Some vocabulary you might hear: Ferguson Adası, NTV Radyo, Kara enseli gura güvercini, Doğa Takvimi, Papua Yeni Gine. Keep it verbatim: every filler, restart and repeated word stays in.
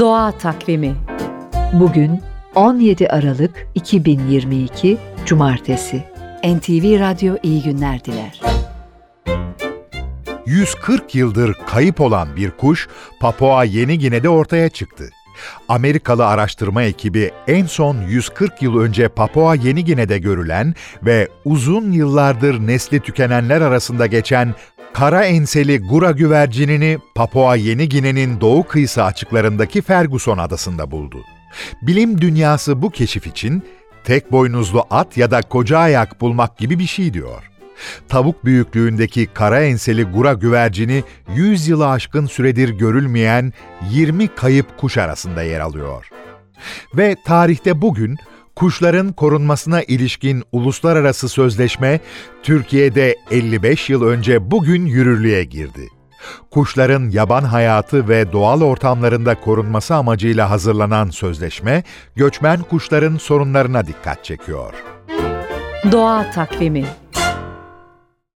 Doğa Takvimi. Bugün on yedi Aralık iki bin yirmi iki Cumartesi. N T V Radyo iyi günler diler. yüz kırk yıldır kayıp olan bir kuş Papua Yeni Gine'de ortaya çıktı. Amerikalı araştırma ekibi en son yüz kırk yıl önce Papua Yeni Gine'de görülen ve uzun yıllardır nesli tükenenler arasında geçen kara enseli gura güvercinini Papua Yeni Gine'nin doğu kıyısı açıklarındaki Ferguson Adası'nda buldu. Bilim dünyası bu keşif için tek boynuzlu at ya da koca ayak bulmak gibi bir şey diyor. Tavuk büyüklüğündeki kara enseli gura güvercini yüz yılı aşkın süredir görülmeyen yirmi kayıp kuş arasında yer alıyor. Ve tarihte bugün kuşların korunmasına ilişkin uluslararası sözleşme Türkiye'de elli beş yıl önce bugün yürürlüğe girdi. Kuşların yaban hayatı ve doğal ortamlarında korunması amacıyla hazırlanan sözleşme göçmen kuşların sorunlarına dikkat çekiyor. Doğa Takvimi.